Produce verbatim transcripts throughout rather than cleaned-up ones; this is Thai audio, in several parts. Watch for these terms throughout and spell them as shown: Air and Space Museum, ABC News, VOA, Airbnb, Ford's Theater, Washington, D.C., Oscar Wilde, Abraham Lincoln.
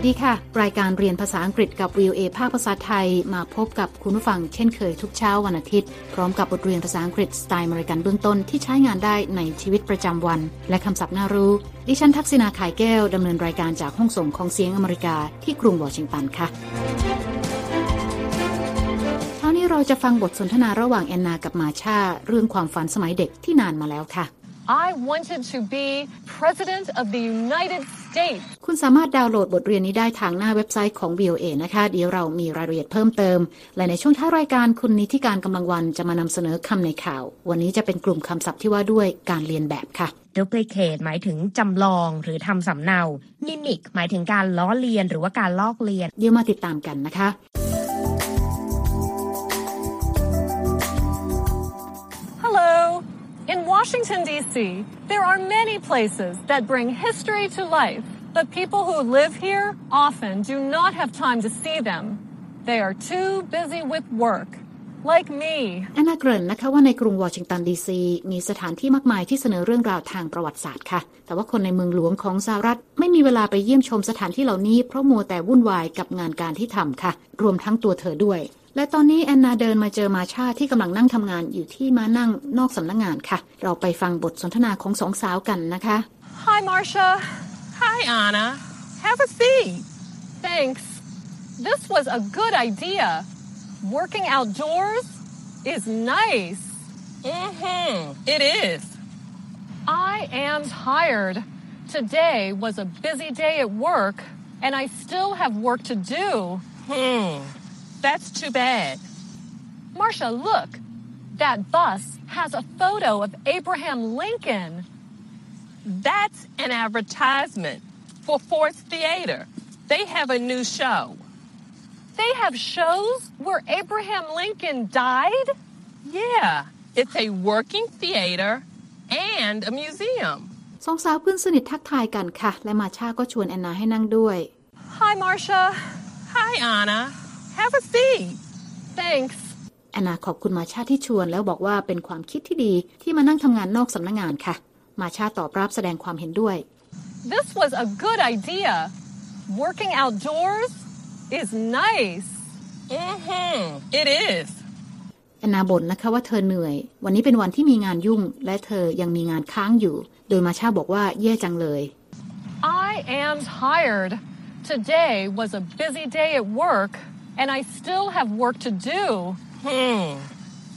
วัสดีค่ะรายการเรียนภาษาอังกฤษกับ วี โอ เอ ภาคภาษาไทยมาพบกับคุณผู้ฟังเช่นเคยทุกเช้าวันอาทิตย์พร้อมกับบทเรียนภาษาอังกฤษสไตล์อเมริกันเบื้องต้นที่ใช้งานได้ในชีวิตประจำวันและคำศัพท์น่ารู้ดิฉันทักษิณาขายแก้วดำเนินรายการจากห้องส่งของเสียงอเมริกาที่กรุงวอชิงตันค่ะเช้านี้เราจะฟังบทสนทนาระหว่างแอนนากับมาชาเรื่องความฝันสมัยเด็กที่นานมาแล้วค่ะI wanted to be president of the United States. คุณสามารถดาวน์โหลดบทเรียนนี้ได้ทางหน้าเว็บไซต์ของ วี โอ เอ นะคะเดี๋ยวเรามีรายละเอียดเพิ่มเติมและในช่วงท้ายรายการคุณนิติการกำลังวันจะมานำเสนอคำในข่าววันนี้จะเป็นกลุ่มคำศัพท์ที่ว่าด้วยการเรียนแบบค่ะ Duplicate หมายถึงจำลองหรือทำสำเนา Mimic หมายถึงการล้อเลียนหรือว่าการลอกเลียนเดี๋ยวมาติดตามกันนะคะIn Washington, D C, there are many places that bring history to life, but people who live here often do not have time to see them. They are too busy with work, like me. แอนนาเกริ่นนะคะว่าในกรุงวอชิงตันดีซีมีสถานที่มากมายที่เสนอเรื่องราวทางประวัติศาสตร์ค่ะแต่ว่าคนในเมืองหลวงของสหรัฐไม่มีเวลาไปเยี่ยมชมสถานที่เหล่านี้เพราะมัวแต่วุ่นวายกับงานการที่ทำค่ะรวมทั้งตัวเธอด้วยและตอนนี้แอนนาเดินมาเจอมาชาที่กำลังนั่งทำงานอยู่ที่มานั่งนอกสำนักงานค่ะเราไปฟังบทสนทนาของสองสาวกันนะคะ Hi Marsha Hi Anna Have a seat Thanks This was a good idea Working outdoors is nice Mm-hmm It is I am tired Today was a busy day at work and I still have work to do Hmm That's too bad. Marsha, look. That bus has a photo of Abraham Lincoln. That's an advertisement for Ford's Theater. They have a new show. They have shows where Abraham Lincoln died? Yeah. It's a working theater and a museum. สองสาวเพื่อนสนิททักทายกันค่ะและมาชาก็ชวนแอนนาให้นั่งด้วย Hi, Marsha. Hi, Anna.Have a seat. Thanks. แอนนาขอบคุณมาชาที่ชวนแล้วบอกว่าเป็นความคิดที่ดีที่มานั่งทำงานนอกสำนักงานค่ะมาชาตอบรับแสดงความเห็นด้วย This was a good idea. Working outdoors is nice. Mm-hmm. It is. แอนนาบ่นนะคะว่าเธอเหนื่อยวันนี้เป็นวันที่มีงานยุ่งและเธอยังมีงานค้างอยู่โดยมาชาบอกว่าแย่จังเลย I am tired. Today was a busy day at work.And I still have work to do. Hmm.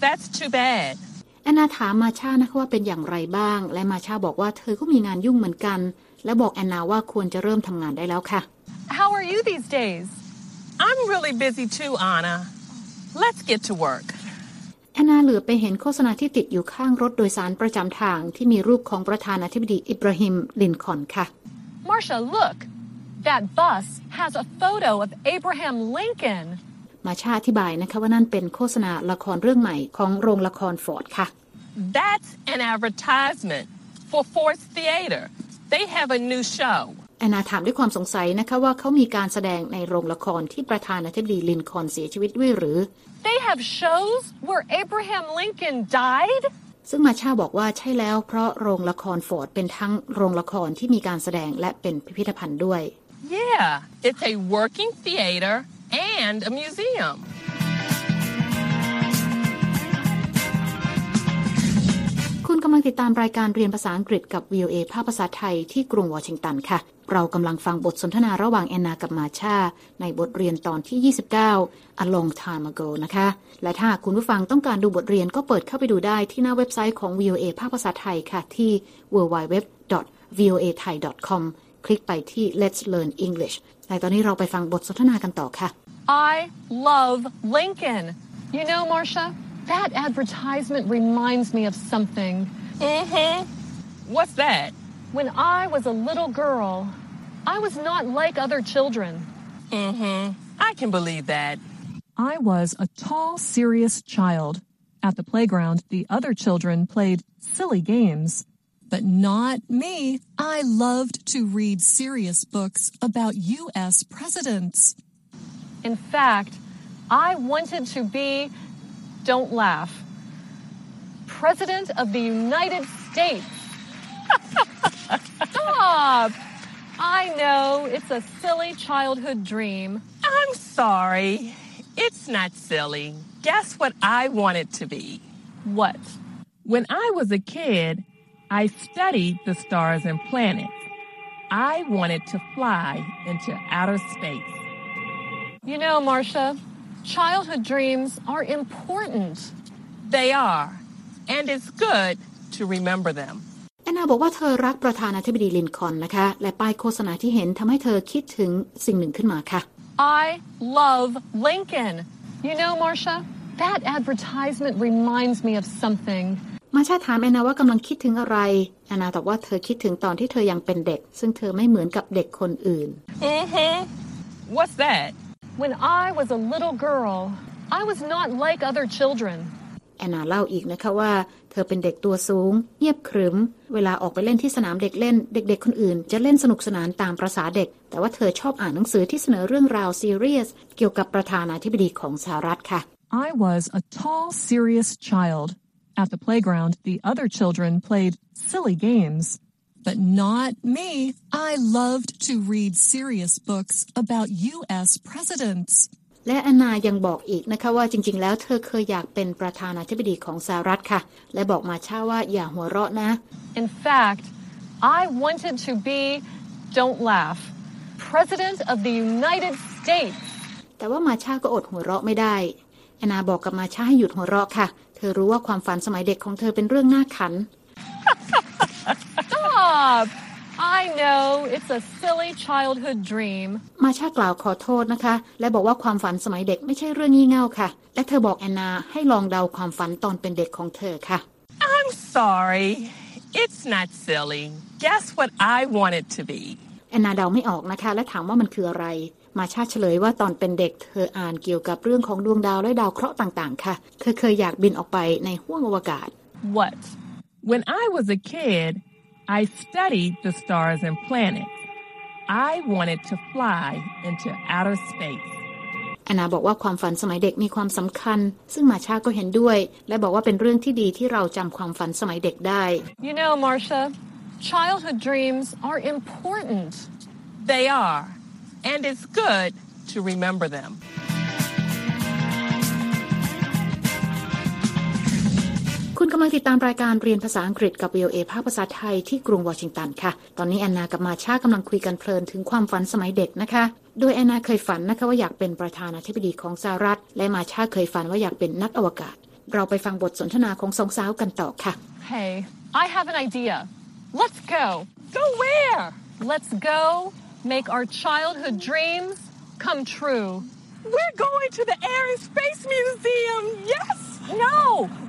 That's too bad. แอนนาถามมาชานะคะว่าเป็นอย่างไรบ้างและมาชาบอกว่าเธอก็มีงานยุ่งเหมือนกันและบอกแอนนาว่าควรจะเริ่มทำงานได้แล้วค่ะ How are you these days? I'm really busy too, Anna. Let's get to work. แอนนาเหลือไปเห็นโฆษณาที่ติดอยู่ข้างรถโดยสารประจำทางที่มีรูปของประธานาธิบดีอิบราฮิมลินคอล์นค่ะ Marsha, look.That bus has a photo of Abraham Lincoln. มาชาอธิบายนะคะว่านั่นเป็นโฆษณาละครเรื่องใหม่ของโรงละคร Ford ค่ะ That's an advertisement for Ford's Theater. They have a new show. แอนนาถามด้วยความสงสัยนะคะว่าเขามีการแสดงในโรงละครที่ประธานาธิบดีลินคอล์นเสียชีวิตด้วยหรือ They have shows where Abraham Lincoln died.ซึ่งมาชาบอกว่าใช่แล้วเพราะโรงละคร Ford เป็นทั้งโรงละครที่มีการแสดงและเป็นพิพิธภัณฑ์ด้วย Yeah, it's a working theater and a museum. คุณกำลังติดตามรายการเรียนภาษาอังกฤษกับ วี โอ เอ ภาคภาษาไทยที่กรุงวอชิงตันค่ะเรากำลังฟังบทสนทนาระหว่างแอนนากับมาชาในบทเรียนตอนที่ยี่สิบเก้า A Long Time Ago นะคะและถ้าคุณผู้ฟังต้องการดูบทเรียนก็เปิดเข้าไปดูได้ที่หน้าเว็บไซต์ของ วี โอ เอ ภาคภาษาไทยค่ะที่ ดับเบิลยู ดับเบิลยู ดับเบิลยู ดอท วี โอ เอ ไทย ดอท คอม คลิกไปที่ Let's Learn English แต่ตอนนี้เราไปฟังบทสนทนากันต่อค่ะ I love Lincoln. You know, Marsha, that advertisement reminds me of something. Mm-hmm. What's that? When I was a little girl,I was not like other children. Mm-hmm. I can believe that. I was a tall, serious child. At the playground, the other children played silly games. But not me. I loved to read serious books about U S presidents. In fact, I wanted to be, don't laugh, President of the United States. Stop! I know it's a silly childhood dream. I'm sorry. It's not silly. Guess what I wanted to be. What? When I was a kid, I studied the stars and planets.I wanted to fly into outer space. You know, Marcia, childhood dreams are important. They are, and it's good to remember them. แอนนาบอกว่าเธอรักประธานาธิบดีลินคอล์นนะคะและป้ายโฆษณาที่เห็นทำให้เธอคิดถึงสิ่งหนึ่งขึ้นมาค่ะ I love Lincoln. You know, Marcia, that advertisement reminds me of something.มาชาถามแอนนาว่ากำลังคิดถึงอะไรแอนนาตอบว่าเธอคิดถึงตอนที่เธอยังเป็นเด็กซึ่งเธอไม่เหมือนกับเด็กคนอื่น Mm-hmm. What's that? When I was a little girl, I was not like other children. แอนนาเล่าอีกนะคะว่าเธอเป็นเด็กตัวสูงเงียบขรึมเวลาออกไปเล่นที่สนามเด็กเล่นเด็กๆคนอื่นจะเล่นสนุกสนานตามประสาเด็กแต่ว่าเธอชอบอ่านหนังสือที่เสนอเรื่องราวซีเรียสเกี่ยวกับประธานาธิบดีของสหรัฐค่ะ I was a tall, serious child.At the playground, the other children played silly games, but not me. I loved to read serious books about ยู เอส presidents. และแอนนายังบอกอีกนะคะว่าจริงๆแล้วเธอเคยอยากเป็นประธานาธิบดีของสหรัฐค่ะและบอกมาช่าว่าอย่าหัวเราะนะ In fact, I wanted to be, don't laugh, president of the United States. แต่ว่ามาช่าก็อดหัวเราะไม่ได้แอนนาบอกกับมาช่าให้หยุดหัวเราะค่ะเธอรู้ว่าความฝันสมัยเด็กของเธอเป็นเรื่องน่าขัน Stop! I know it's a silly childhood dream. มาชากล่าวขอโทษนะคะและบอกว่าความฝันสมัยเด็กไม่ใช่เรื่องงี่เง่าค่ะและเธอบอกแอนนาให้ลองเดาความฝันตอนเป็นเด็กของเธอค่ะ I'm sorry. It's not silly. Guess what I wanted to be. แอนนาเดาไม่ออกนะคะและถามว่ามันคืออะไรมาชาเฉลยว่าตอนเป็นเด็กเธออ่านเกี่ยวกับเรื่องของดวงดาวและดาวเคราะห์ต่างๆค่ะเธอเคยอยากบินออกไปในห้วงอวกาศ What? When I was a kid, I studied the stars and planets. I wanted to fly into outer space. แอนนาบอกว่าความฝันสมัยเด็กมีความสำคัญซึ่งมาชาก็เห็นด้วยและบอกว่าเป็นเรื่องที่ดีที่เราจำความฝันสมัยเด็กได้ You know, Marcia, childhood dreams are important. They are.And it's good to remember them. คุณกำลังติดตามรายการเรียนภาษาอังกฤษกับ วี โอ เอ ภาคภาษาไทยที่กรุงวอชิงตันค่ะตอนนี้แอนนากับมาชากำลังคุยกันเพลินถึงความฝันสมัยเด็กนะคะโดยแอนนาเคยฝันนะคะว่าอยากเป็นประธานาธิบดีของสหรัฐและมาชาเคยฝันว่าอยากเป็นนักอวกาศเราไปฟังบทสนทนาของสองสาวกันต่อค่ะ Hey, I have an idea. Let's go. Go where? Let's go.Make our childhood dreams come true. We're going to the Air and Space Museum, yes! No,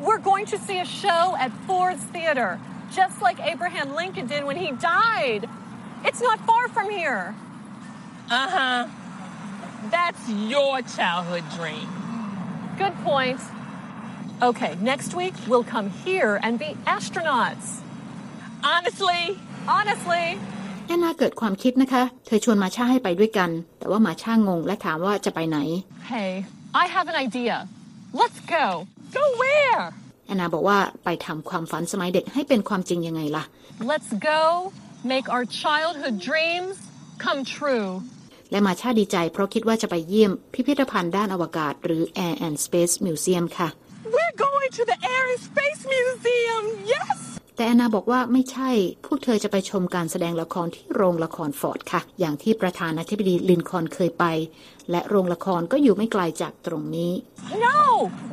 we're going to see a show at Ford's Theater, just like Abraham Lincoln did when he died. It's not far from here. Uh-huh. That's your childhood dream. Good point. Okay, next week we'll come here and be astronauts. Honestly? Honestly.แอนนาเกิดความคิดนะคะเธอชวนมาช่าให้ไปด้วยกันแต่ว่ามาช่างงและถามว่าจะไปไหน Hey, I have an idea. Let's go. Go where? แอนนาบอกว่าไปทำความฝันสมัยเด็กให้เป็นความจริงยังไงล่ะ Let's go. Make our childhood dreams come true. และมาช่าดีใจเพราะคิดว่าจะไปเยี่ยมพิพิธภัณฑ์ด้านอวกาศหรือ Air and Space Museum ค่ะ We're going to the Air and Space Museum. Yes.แต่แอนนาบอกว่าไม่ใช่พวกเธอจะไปชมการแสดงละครที่โรงละครฟอร์ดค่ะอย่างที่ประธานาธิบดีลินคอล์นเคยไปและโรงละครก็อยู่ไม่ไกลจากตรงนี้ No,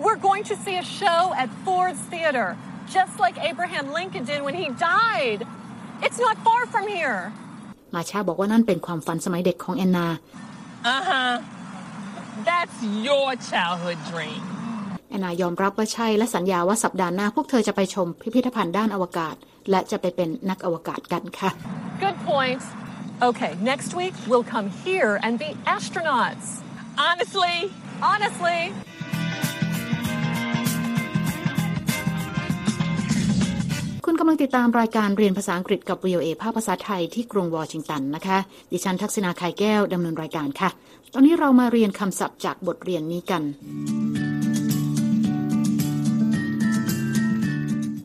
we're going to see a show at Ford's Theater, just like Abraham Lincoln did when he died. It's not far from here. มาชาบอกว่านั่นเป็นความฝันสมัยเด็กของแอนนา Uh-huh. That's your childhood dream.แอนนายอมรับว่าใช่และสัญญาว่าสัปดาห์หน้าพวกเธอจะไปชมพิพิธภัณฑ์ด้านอวกาศและจะไปเป็นนักอวกาศกันค่ะ Good point. Okay, next week we'll come here and be astronauts. Honestly, honestly. คุณกำลังติดตามรายการเรียนภาษาอังกฤษกับ วี โอ เอ ภาคภาษาไทยที่กรุงวอชิงตันนะคะดิฉันทักษณาไข่แก้วดำเนินรายการค่ะตอนนี้เรามาเรียนคำศัพท์จากบทเรียนนี้กัน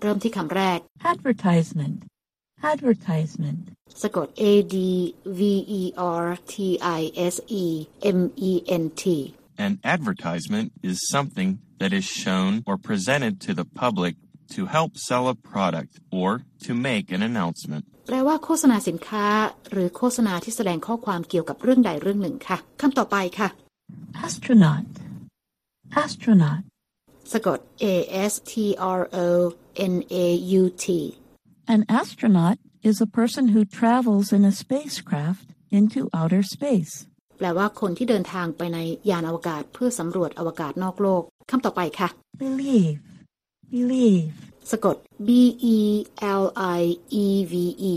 เริ่มที่คำแรก advertisement advertisement สะกด A D V E R T I S E M E N T An advertisement is something that is shown or presented to the public to help sell a product or to make an announcementแปลว่าโฆษณาสินค้าหรือโฆษณาที่แสดงข้อความเกี่ยวกับเรื่องใดเรื่องหนึ่งค่ะคำต่อไปค่ะ astronaut astronaut สะกด A S T R O N A U T An astronaut is a person who travels in a spacecraft into outer space แปลว่าคนที่เดินทางไปในยานอวกาศเพื่อสำรวจอวกาศนอกโลกคำต่อไปค่ะ believe believeสะกด B E L I E V E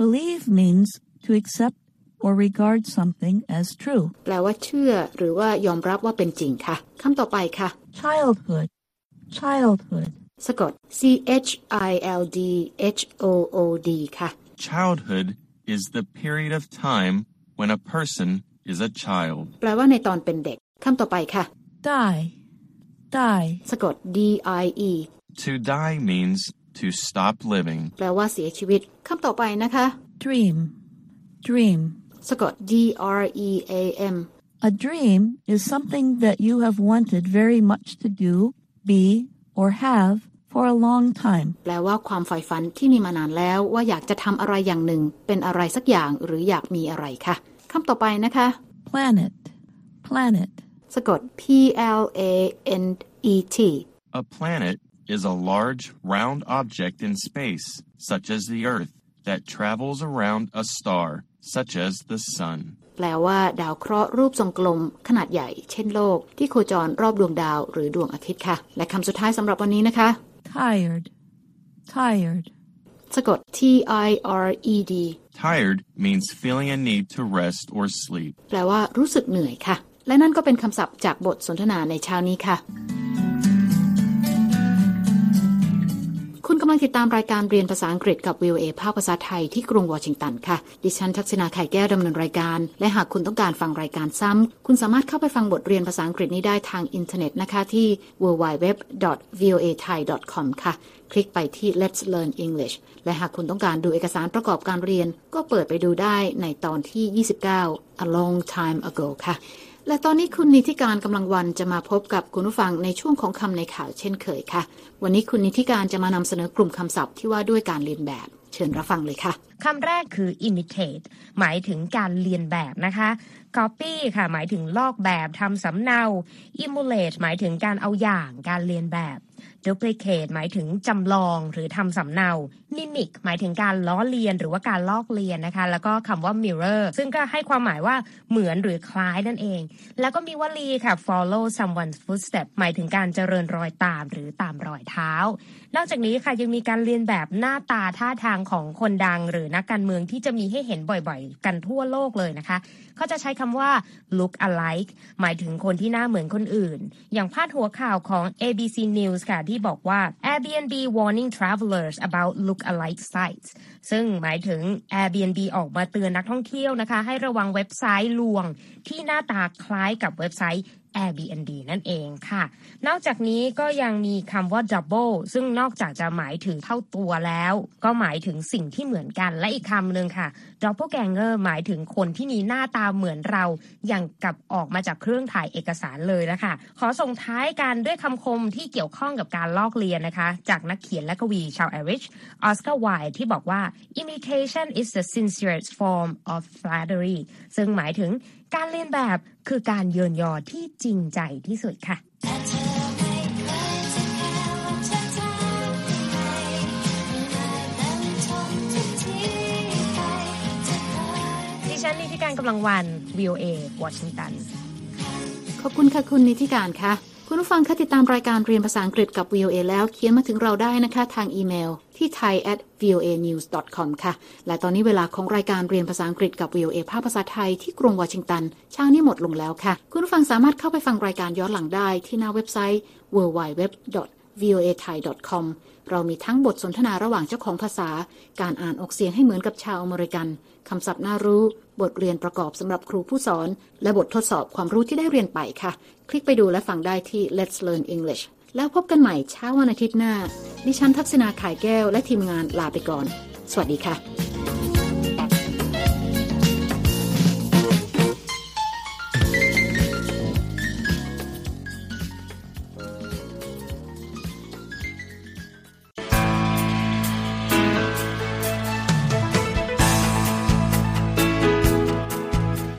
Believe means to accept or regard something as true แปลว่าเชื่อหรือว่ายอมรับว่าเป็นจริงค่ะคำต่อไปค่ะ Childhood Childhood สะกด C H I L D H O O D ค่ะ Childhood is the period of time when a person is a child แปลว่าในตอนเป็นเด็กคำต่อไปค่ะ Die Die สะกด D I E To die means to stop living แปลว่าเสียชีวิตคำต่อไปนะคะ Dream Dream สะกด D R E A M A dream is something that you have wanted very much to do, be, or have for a long time แปลว่าความใฝ่ฝันที่มีมานานแล้วว่าอยากจะทำอะไรอย่างหนึ่งเป็นอะไรสักอย่างหรืออยากมีอะไรค่ะคำต่อไปนะคะ Planet Planet สะกด P L A N E T A planet is a large round object in space, such as the Earth, that travels around a star, such as the Sun. แปลว่าดาวเคราะห์รูปทรงกลมขนาดใหญ่เช่นโลกที่โคจรรอบดวงดาวหรือดวงอาทิตย์ค่ะและคำสุดท้ายสำหรับวันนี้นะคะ tired tired สะกด T I R E D Tired means feeling a need to rest or sleep. แปลว่ารู้สึกเหนื่อยค่ะและนั่นก็เป็นคำศัพท์จากบทสนทนาในเช้านี้ค่ะคุณกำลังติดตามรายการเรียนภาษาอังกฤษกับ วี โอ เอ ภาคภาษาไทยที่กรุงวอชิงตันค่ะดิฉันทักษณาไข่แก้วดำเนินรายการและหากคุณต้องการฟังรายการซ้ำคุณสามารถเข้าไปฟังบทเรียนภาษาอังกฤษนี้ได้ทางอินเทอร์เน็ตนะคะที่ ดับเบิลยู ดับเบิลยู ดับเบิลยู ดอท วี โอ เอ ไทย ดอท คอม ค่ะคลิกไปที่ Let's Learn English และหากคุณต้องการดูเอกสารประกอบการเรียนก็เปิดไปดูได้ในตอนที่ยี่สิบเก้า A Long Time Ago ค่ะและตอนนี้คุณนิติการกำลังวันจะมาพบกับคุณผู้ฟังในช่วงของคำในข่าวเช่นเคยค่ะวันนี้คุณนิติการจะมานำเสนอกลุ่มคำศัพท์ที่ว่าด้วยการเลียนแบบเชิญรับฟังเลยค่ะคำแรกคือ imitate หมายถึงการเลียนแบบนะคะ copy ค่ะหมายถึงลอกแบบทำสำเนา emulate หมายถึงการเอาอย่างการเลียนแบบ duplicate หมายถึงจำลองหรือทำสำเนา mimic หมายถึงการล้อเลียนหรือว่าการลอกเลียนนะคะแล้วก็คำว่า mirror ซึ่งก็ให้ความหมายว่าเหมือนหรือคล้ายนั่นเองแล้วก็มีวลีค่ะ follow someone's footstep หมายถึงการเจริญรอยตามหรือตามรอยเท้านอกจากนี้ค่ะยังมีการเลียนแบบหน้าตาท่าทางของคนดังหรือนักการเมืองที่จะมีให้เห็นบ่อยๆกันทั่วโลกเลยนะคะเขาจะใช้คำว่า look alike หมายถึงคนที่หน้าเหมือนคนอื่นอย่างพาดหัวข่าวของ เอ บี ซี News ค่ะที่บอกว่า Airbnb warning travelers about look alike sites ซึ่งหมายถึง Airbnb ออกมาเตือนนักท่องเที่ยวนะคะให้ระวังเว็บไซต์ลวงที่หน้าตาคล้ายกับเว็บไซต์Airbnb นั่นเองค่ะนอกจากนี้ก็ยังมีคำว่า double ซึ่งนอกจากจะหมายถึงเท่าตัวแล้วก็หมายถึงสิ่งที่เหมือนกันและอีกคำหนึ่งค่ะ doppelganger หมายถึงคนที่มีหน้าตาเหมือนเราอย่างกับออกมาจากเครื่องถ่ายเอกสารเลยนะคะขอส่งท้ายกันด้วยคำคมที่เกี่ยวข้องกับการลอกเลียนนะคะจากนักเขียนและกวีชาวไอริชออสการ์ไวล์ที่บอกว่า imitation is the sincerest form of flattery ซึ่งหมายถึงการเลียนแบบคือการเยินยอที่จริงใจที่สุดค่ะดิฉันนิติการกำลังวัน วี โอ เอ วอชิงตันขอบคุณค่ะคุณนิติการค่ะคุณผู้ฟังคะติดตามรายการเรียนภาษาอังกฤษกับ วี โอ เอ แล้วเขียนมาถึงเราได้นะคะทางอีเมลที่ ไทย แอท วี โอ เอ นิวส์ ดอท คอม ค่ะและตอนนี้เวลาของรายการเรียนภาษาอังกฤษกับ วี โอ เอ ภาคภาษาไทยที่กรุงวอชิงตันเช้านี้หมดลงแล้วค่ะคุณผู้ฟังสามารถเข้าไปฟังรายการย้อนหลังได้ที่หน้าเว็บไซต์ ดับเบิลยู ดับเบิลยู ดับเบิลยู ดอท วี โอ เอ ไทย ดอท คอม เรามีทั้งบทสนทนาระหว่างเจ้าของภาษาการอ่านออกเสียงให้เหมือนกับชาวอเมริกันคำศัพท์น่ารู้บทเรียนประกอบสำหรับครูผู้สอนและบททดสอบความรู้ที่ได้เรียนไปค่ะคลิกไปดูและฟังได้ที่ Let's Learn English แล้วพบกันใหม่เช้าวันอาทิตย์หน้าดิฉันทักษณา ข่ายแก้วและทีมงานลาไปก่อน สวัสดีค่ะ